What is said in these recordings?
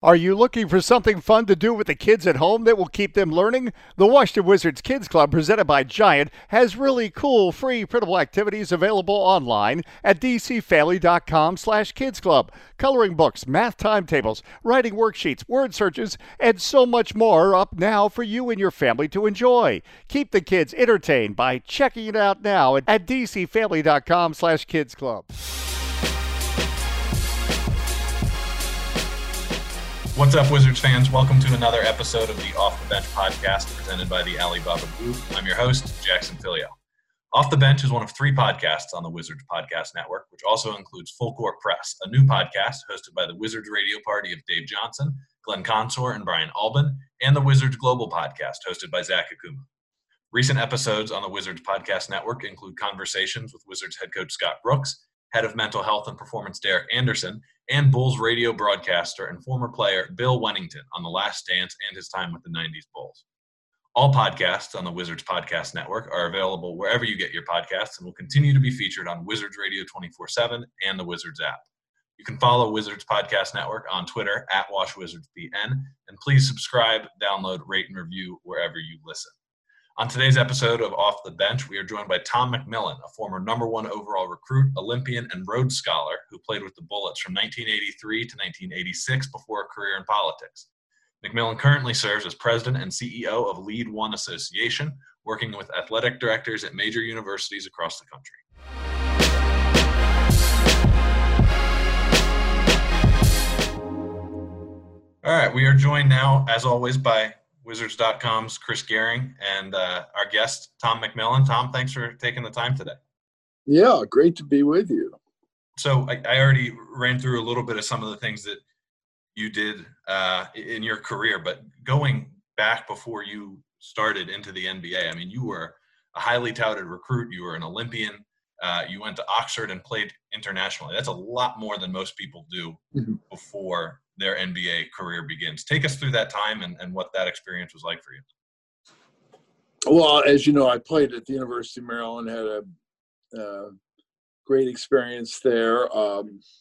Are you looking for something fun to do with the kids at home that will keep them learning? The Washington Wizards Kids Club, presented by Giant, has really cool, free, printable activities available online at dcfamily.com/kidsclub. Coloring books, math timetables, writing worksheets, word searches, and so much more up now for you and your family to enjoy. Keep the kids entertained by checking it out now at dcfamily.com/kidsclub. What's up, Wizards fans? Welcome to another episode of the Off the Bench podcast presented by the Alibaba Group. I'm your host, Jackson Filio. Off the Bench is one of three podcasts on the Wizards Podcast Network, which also includes Full Court Press, a new podcast hosted by the Wizards Radio Party of Dave Johnson, Glenn Consor, and Brian Alban, and the Wizards Global Podcast hosted by Zach Akuma. Recent episodes on the Wizards Podcast Network include conversations with Wizards head coach Scott Brooks, head of mental health and performance Derek Anderson, and Bulls radio broadcaster and former player Bill Wennington on the Last Dance and his time with the 90s Bulls. All podcasts on the Wizards Podcast Network are available wherever you get your podcasts and will continue to be featured on Wizards Radio 24/7 and the Wizards app. You can follow Wizards Podcast Network on Twitter at WashWizardsPN, and please subscribe, download, rate, and review wherever you listen. On today's episode of Off the Bench, we are joined by Tom McMillan, a former number one overall recruit, Olympian, and Rhodes Scholar who played with the Bullets from 1983 to 1986 before a career in politics. McMillan currently serves as president and CEO of Lead One Association, working with athletic directors at major universities across the country. All right, we are joined now, as always, by Wizards.com's Chris Gehring and our guest, Tom McMillan. Tom, thanks for taking the time today. Yeah, great to be with you. So I already ran through a little bit of some of the things that you did in your career, but going back before you started into the NBA, I mean, you were a highly touted recruit. You were an Olympian. You went to Oxford and played internationally. That's a lot more than most people do before their NBA career begins. Take us through that time and what that experience was like for you. Well, as you know, I played at the University of Maryland, had a great experience there,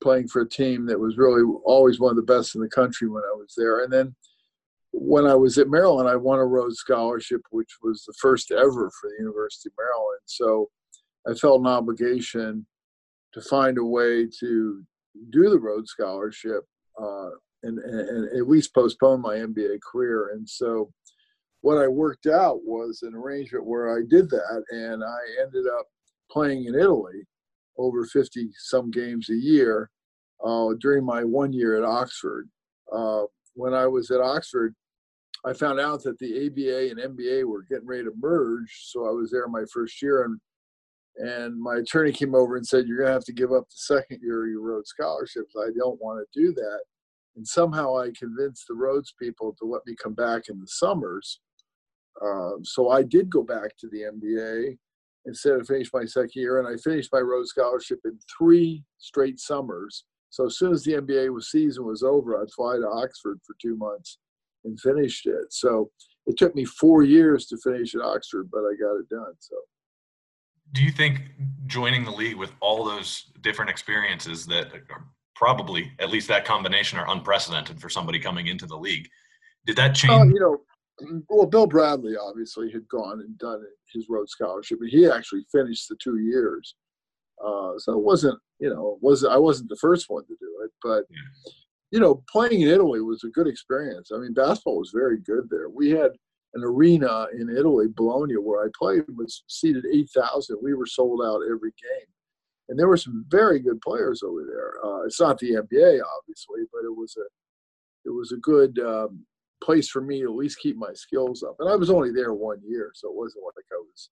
playing for a team that was really always one of the best in the country when I was there. And then when I was at Maryland, I won a Rhodes Scholarship, which was the first ever for the University of Maryland. So I felt an obligation to find a way to do the Rhodes Scholarship and at least postpone my NBA career. And so what I worked out was an arrangement where I did that, and I ended up playing in Italy over 50-some games a year during my 1 year at Oxford. When I was at Oxford, I found out that the ABA and NBA were getting ready to merge, so I was there my first year, and my attorney came over and said, "You're going to have to give up the second year of your Rhodes scholarships." I don't want to do that. And somehow I convinced the Rhodes people to let me come back in the summers. So I did go back to the NBA instead of finish my second year, and I finished my Rhodes scholarship in three straight summers. So as soon as the NBA season was over, I'd fly to Oxford for 2 months and finished it. So it took me 4 years to finish at Oxford, but I got it done. So. Do you think joining the league with all those different experiences that are probably, at least that combination, are unprecedented for somebody coming into the league, did that change? Well, Bill Bradley obviously had gone and done his Rhodes Scholarship, and he actually finished the 2 years. So it wasn't, I wasn't the first one to do it, but, playing in Italy was a good experience. I mean, basketball was very good there. We had an arena in Italy, Bologna, where I played, was seated 8,000. We were sold out every game. And there were some very good players over there. It's not the NBA, obviously, but it was a good place for me to at least keep my skills up. And I was only there 1 year, so it wasn't like I was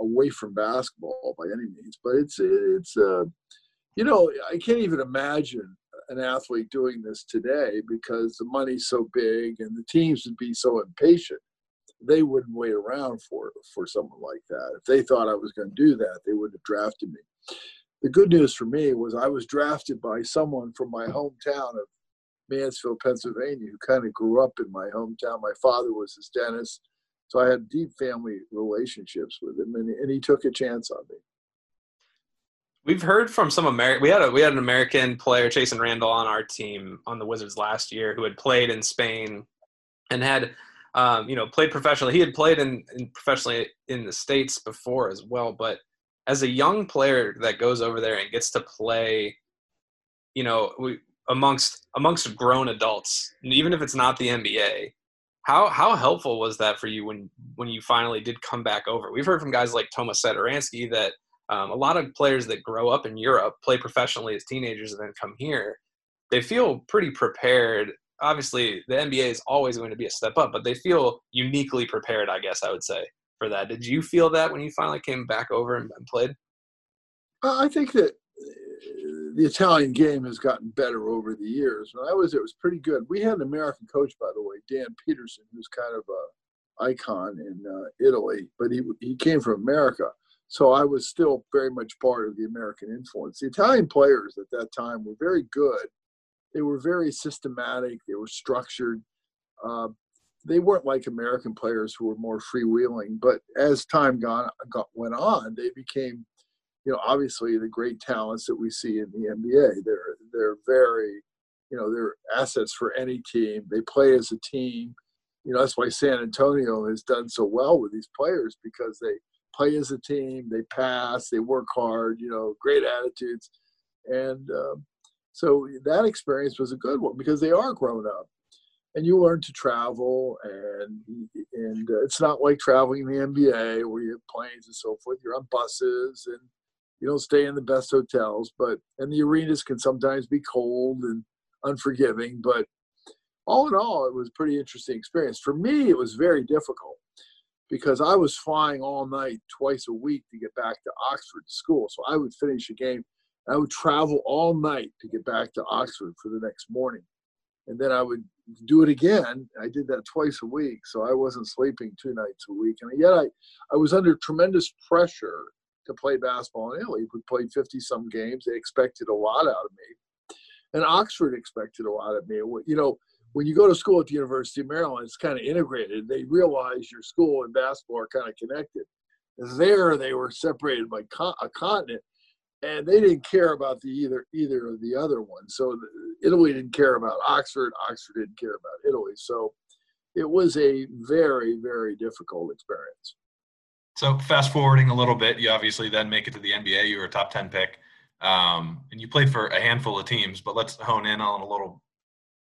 away from basketball by any means. But it's I can't even imagine an athlete doing this today because the money's so big and the teams would be so impatient. They wouldn't wait around for someone like that. If they thought I was going to do that, they wouldn't have drafted me. The good news for me was I was drafted by someone from my hometown of Mansfield, Pennsylvania, who kind of grew up in my hometown. My father was his dentist, so I had deep family relationships with him, and he took a chance on me. We've heard from some American. We had an American player, Chasen Randall, on our team on the Wizards last year, who had played in Spain and had, played professionally. He had played in professionally in the States before as well. But as a young player that goes over there and gets to play, amongst grown adults, even if it's not the NBA, how helpful was that for you when you finally did come back over? We've heard from guys like Tomas Satoransky that. A lot of players that grow up in Europe, play professionally as teenagers, and then come here, they feel pretty prepared. Obviously, the NBA is always going to be a step up, but they feel uniquely prepared, I guess I would say, for that. Did you feel that when you finally came back over and played? I think that the Italian game has gotten better over the years. When I was there, it was pretty good. We had an American coach, by the way, Dan Peterson, who's kind of an icon in Italy, but he came from America. So I was still very much part of the American influence. The Italian players at that time were very good. They were very systematic. They were structured. They weren't like American players who were more freewheeling. But as time went on, they became, obviously the great talents that we see in the NBA. They're very, they're assets for any team. They play as a team. That's why San Antonio has done so well with these players, because they play as a team, they pass, they work hard, great attitudes. And so that experience was a good one, because they are grown up. And you learn to travel, and it's not like traveling in the NBA where you have planes and so forth. You're on buses, and you don't stay in the best hotels. And the arenas can sometimes be cold and unforgiving. But all in all, it was a pretty interesting experience. For me, it was very difficult, because I was flying all night, twice a week, to get back to Oxford to school. So I would finish a game, and I would travel all night to get back to Oxford for the next morning. And then I would do it again. I did that twice a week, so I wasn't sleeping 2 nights a week. And yet I was under tremendous pressure to play basketball in Italy. We played 50-some games. They expected a lot out of me. And Oxford expected a lot of me. When you go to school at the University of Maryland, it's kind of integrated. They realize your school and basketball are kind of connected. There, they were separated by a continent, and they didn't care about the either of the other one. So Italy didn't care about Oxford. Oxford didn't care about Italy. So it was a very, very difficult experience. So fast forwarding a little bit, you obviously then make it to the NBA. You were a top 10 pick, and you played for a handful of teams, but let's hone in on a little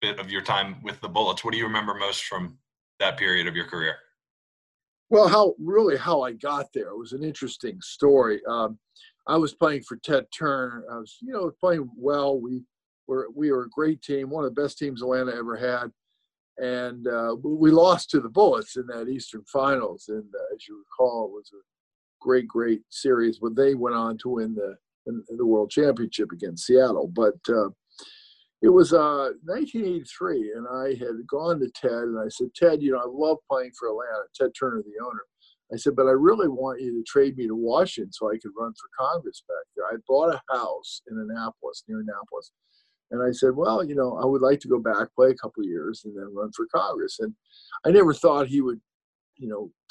bit of your time with the Bullets. What do you remember most from that period of your career? Well, how I got there was an interesting story. I was playing for Ted Turner. I was, playing well. We were a great team, one of the best teams Atlanta ever had, and we lost to the Bullets in that Eastern Finals. And as you recall, it was a great series. But they went on to win the World Championship against Seattle, but. It was 1983, and I had gone to Ted, and I said, Ted, I love playing for Atlanta, Ted Turner, the owner. I said, but I really want you to trade me to Washington so I could run for Congress back there. I bought a house in Annapolis, near Annapolis. And I said, well, I would like to go back, play a couple of years, and then run for Congress. And I never thought he would,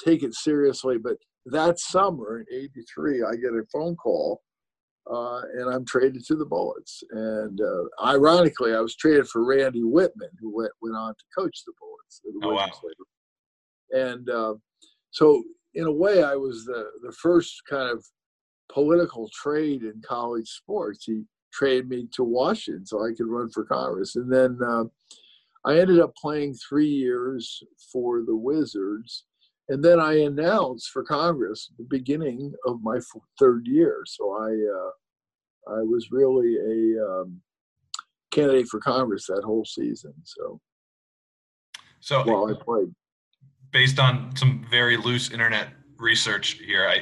take it seriously. But that summer in 83, I get a phone call. And I'm traded to the Bullets. And ironically, I was traded for Randy Whitman, who went on to coach the Bullets. Later. And so in a way, I was the first kind of political trade in college sports. He traded me to Washington so I could run for Congress. And then I ended up playing 3 years for the Wizards. And then I announced for Congress the beginning of my third year. So I was really a candidate for Congress that whole season. So while I played. Based on some very loose internet research here,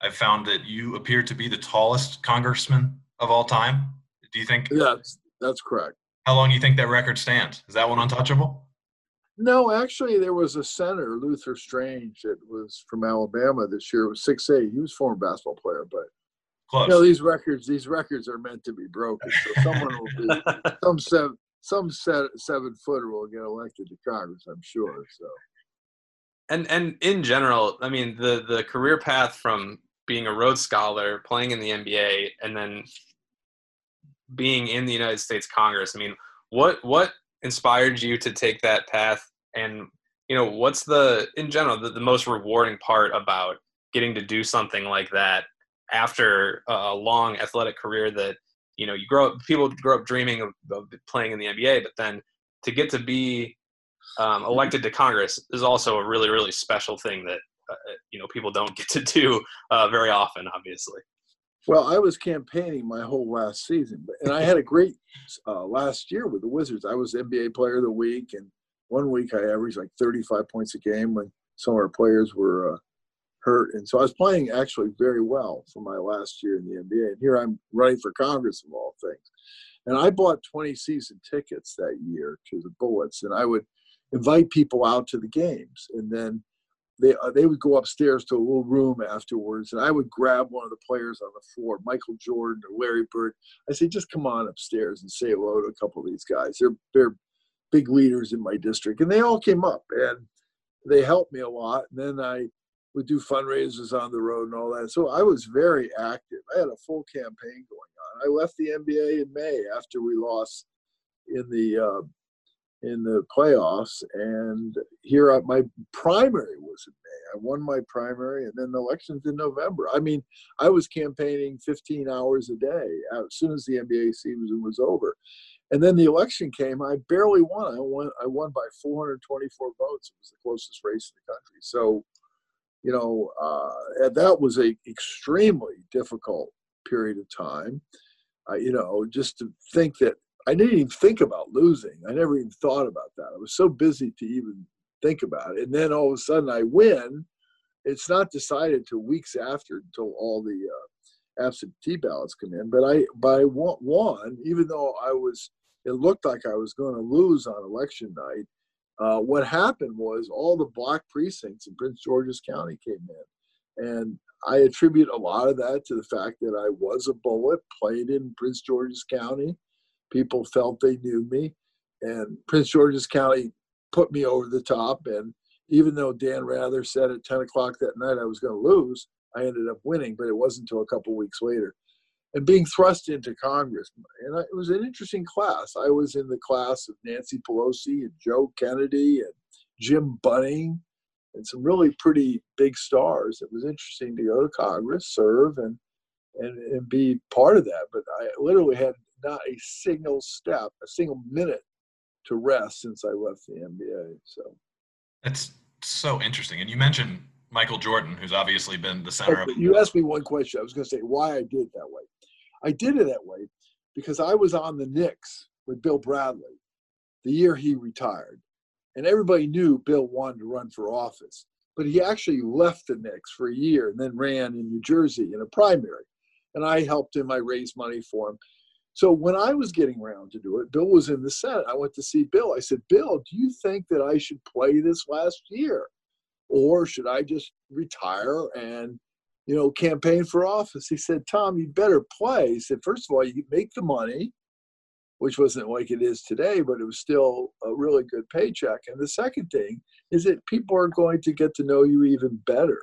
I found that you appear to be the tallest congressman of all time. Do you think? Yes, that's correct. How long do you think that record stands? Is that one untouchable? No, actually, there was a center, Luther Strange, that was from Alabama this year. It was 6'8". He was a former basketball player, but close. These records are meant to be broken. So someone will be some 7-footer will get elected to Congress, I'm sure. So, and in general, I mean, the career path from being a Rhodes Scholar, playing in the NBA, and then being in the United States Congress. I mean, what inspired you to take that path? And, you know, what's in general, the most rewarding part about getting to do something like that after a long athletic career that, you know, people grow up dreaming of playing in the NBA, but then to get to be elected to Congress is also a really, really special thing that, you know, people don't get to do very often, obviously. Well, I was campaigning my whole last season, and I had a great last year with the Wizards. I was NBA Player of the Week, and one week I averaged like 35 points a game when some of our players were hurt. And so I was playing actually very well for my last year in the NBA. And here I'm running for Congress of all things. And I bought 20 season tickets that year to the Bullets, and I would invite people out to the games. And then they would go upstairs to a little room afterwards, and I would grab one of the players on the floor, Michael Jordan or Larry Bird. I say, just come on upstairs and say hello to a couple of these guys. They're big leaders in my district. And they all came up, and they helped me a lot. And then I would do fundraisers on the road and all that. So I was very active. I had a full campaign going on. I left the NBA in May after we lost in the playoffs, and here my primary was in May. I won my primary, and then the election's in November. I mean, I was campaigning 15 hours a day as soon as the NBA season was over. And then the election came. I barely won. I won by 424 votes. It was the closest race in the country. So, you know, that was an extremely difficult period of time. You know, just to think that I didn't even think about losing. I never even thought about that. I was so busy to even think about it. And then all of a sudden I win. It's not decided till weeks after, until all the absentee ballots come in. But I won, even though it looked like I was going to lose on election night. What happened was all the block precincts in Prince George's County came in. And I attribute a lot of that to the fact that I was a Bullet, played in Prince George's County. People felt they knew me, and Prince George's County put me over the top. And even though Dan Rather said at 10 o'clock that night I was going to lose, I ended up winning, but it wasn't until a couple weeks later. And being thrust into Congress, and it was an interesting class. I was in the class of Nancy Pelosi and Joe Kennedy and Jim Bunning and some really pretty big stars. It was interesting to go to Congress, serve, and be part of that. But I literally had not a single step, a single minute to rest since I left the NBA. So that's so interesting. And you mentioned Michael Jordan, who's obviously been the center of. You asked me one question. I was going to say why I did that way. I did it that way because I was on the Knicks with Bill Bradley the year he retired, and everybody knew Bill wanted to run for office, but he actually left the Knicks for a year and then ran in New Jersey in a primary, and I helped him. I raised money for him. So when I was getting around to do it, Bill was in the Senate. I went to see Bill. I said, Bill, do you think that I should play this last year? Or should I just retire and, you know, campaign for office? He said, Tom, you better play. He said, first of all, you make the money, which wasn't like it is today, but it was still a really good paycheck. And the second thing is that people are going to get to know you even better.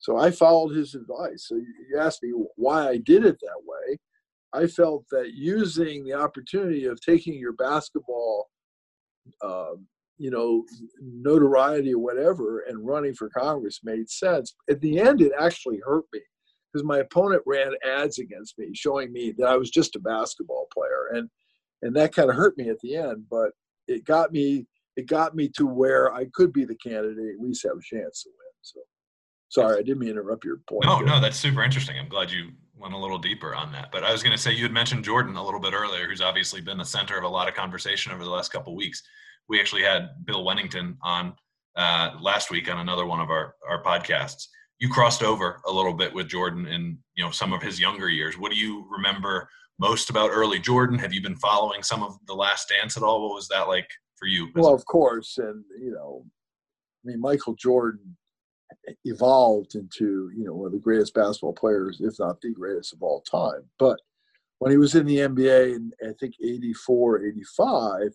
So I followed his advice. So you asked me why I did it that way. I felt that using the opportunity of taking your basketball, you know, notoriety or whatever, and running for Congress made sense. At the end, it actually hurt me because my opponent ran ads against me, showing me that I was just a basketball player, and that kind of hurt me at the end. But it got me to where I could be the candidate, at least have a chance to win. So, sorry, I didn't mean to interrupt your point. No, that's super interesting. I'm glad you went a little deeper on that. But I was going to say, you had mentioned Jordan a little bit earlier, who's obviously been the center of a lot of conversation over the last couple of weeks. We actually had Bill Wennington on last week on another one of our podcasts. You crossed over a little bit with Jordan in, you know, some of his younger years. What do you remember most about early Jordan? Have you been following some of The Last Dance at all? What was that like for you? Well, of course. And, you know, I mean, Michael Jordan evolved into, you know, one of the greatest basketball players, if not the greatest of all time. But when he was in the NBA in, I think, 84, 85,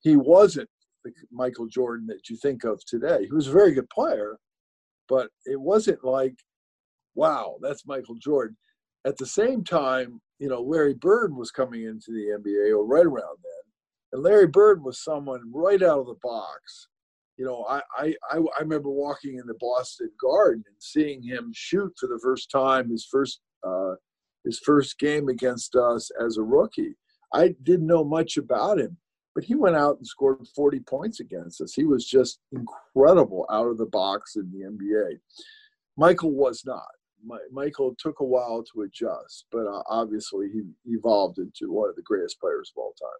he wasn't the Michael Jordan that you think of today. He was a very good player, but it wasn't like wow, that's Michael Jordan. At the same time, you know, Larry Bird was coming into the NBA, or right around then. And Larry Bird was someone right out of the box. You know, I remember walking in the Boston Garden and seeing him shoot for the first time, his first game against us as a rookie. I didn't know much about him, but he went out and scored 40 points against us. He was just incredible out of the box in the NBA. Michael was not. Michael took a while to adjust, but obviously he evolved into one of the greatest players of all time.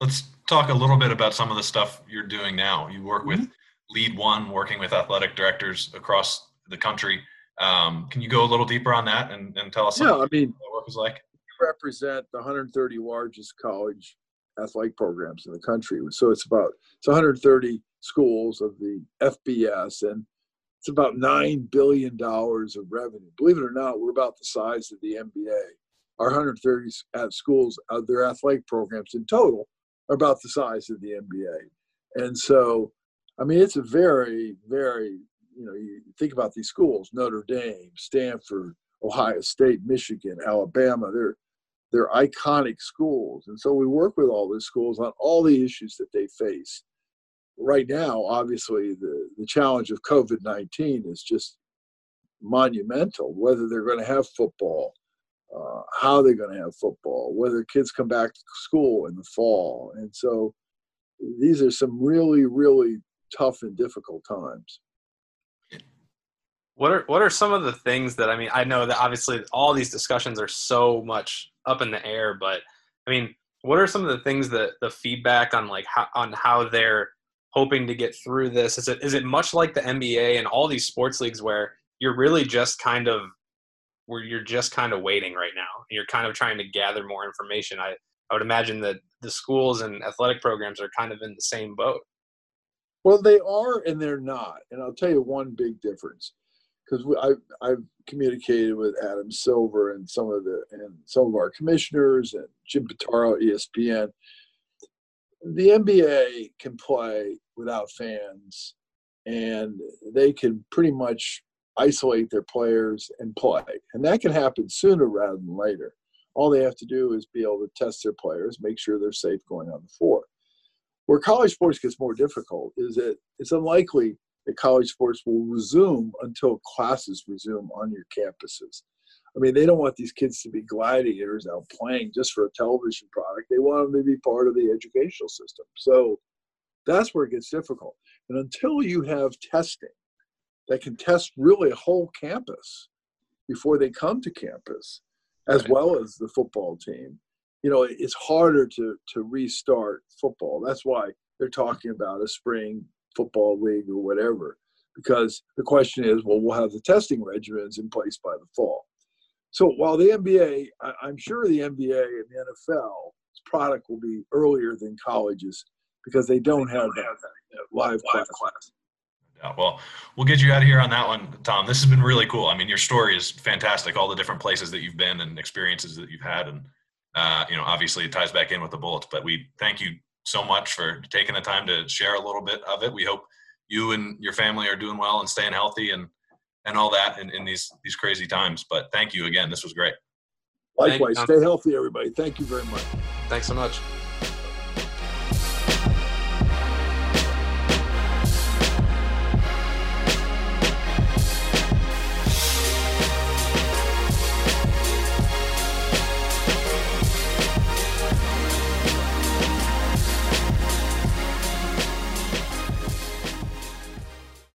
Let's talk a little bit about some of the stuff you're doing now. You work with Lead One, working with athletic directors across the country. Can you go a little deeper on that and tell us what work was like? We represent the 130 largest college athletic programs in the country. So it's 130 schools of the FBS, and it's about $9 billion of revenue. Believe it or not, we're about the size of the NBA. Our 130 schools, their athletic programs in total, are about the size of the NBA. And so, I mean, it's a very, very, you know, you think about these schools, Notre Dame, Stanford, Ohio State, Michigan, Alabama, they're iconic schools. And so we work with all those schools on all the issues that they face. Right now, obviously, the challenge of COVID-19 is just monumental, whether they're going to have football, how they're going to have football, whether kids come back to school in the fall. And so these are some really, really tough and difficult times. What are some of the things that, I mean, I know that obviously all these discussions are so much up in the air, but I mean, what are some of the things that the feedback on how they're hoping to get through this? Is it much like the NBA and all these sports leagues where you're just kind of waiting right now? You're kind of trying to gather more information. I would imagine that the schools and athletic programs are kind of in the same boat. Well, they are and they're not. And I'll tell you one big difference, because I've communicated with Adam Silver and some of our commissioners and Jim Pitaro, ESPN. The NBA can play without fans, and they can pretty much isolate their players and play. And that can happen sooner rather than later. All they have to do is be able to test their players, make sure they're safe going on the floor. Where college sports gets more difficult is that it's unlikely that college sports will resume until classes resume on your campuses. I mean, they don't want these kids to be gladiators out playing just for a television product. They want them to be part of the educational system. So that's where it gets difficult. And until you have testing that can test really a whole campus before they come to campus, as well as the football team, you know, it's harder to restart football. That's why they're talking about a spring football league or whatever, because the question is, well, we'll have the testing regimens in place by the fall. So while the NBA, I'm sure the NBA and the NFL's product will be earlier than colleges because they don't have that live class. Yeah, well, we'll get you out of here on that one, Tom. This has been really cool. I mean, your story is fantastic, all the different places that you've been and experiences that you've had. And, you know, obviously it ties back in with the Bullets, but we thank you so much for taking the time to share a little bit of it. We hope you and your family are doing well and staying healthy and all that in these crazy times. But thank you again. This was great. Likewise. Stay healthy, everybody. Thank you very much. Thanks so much.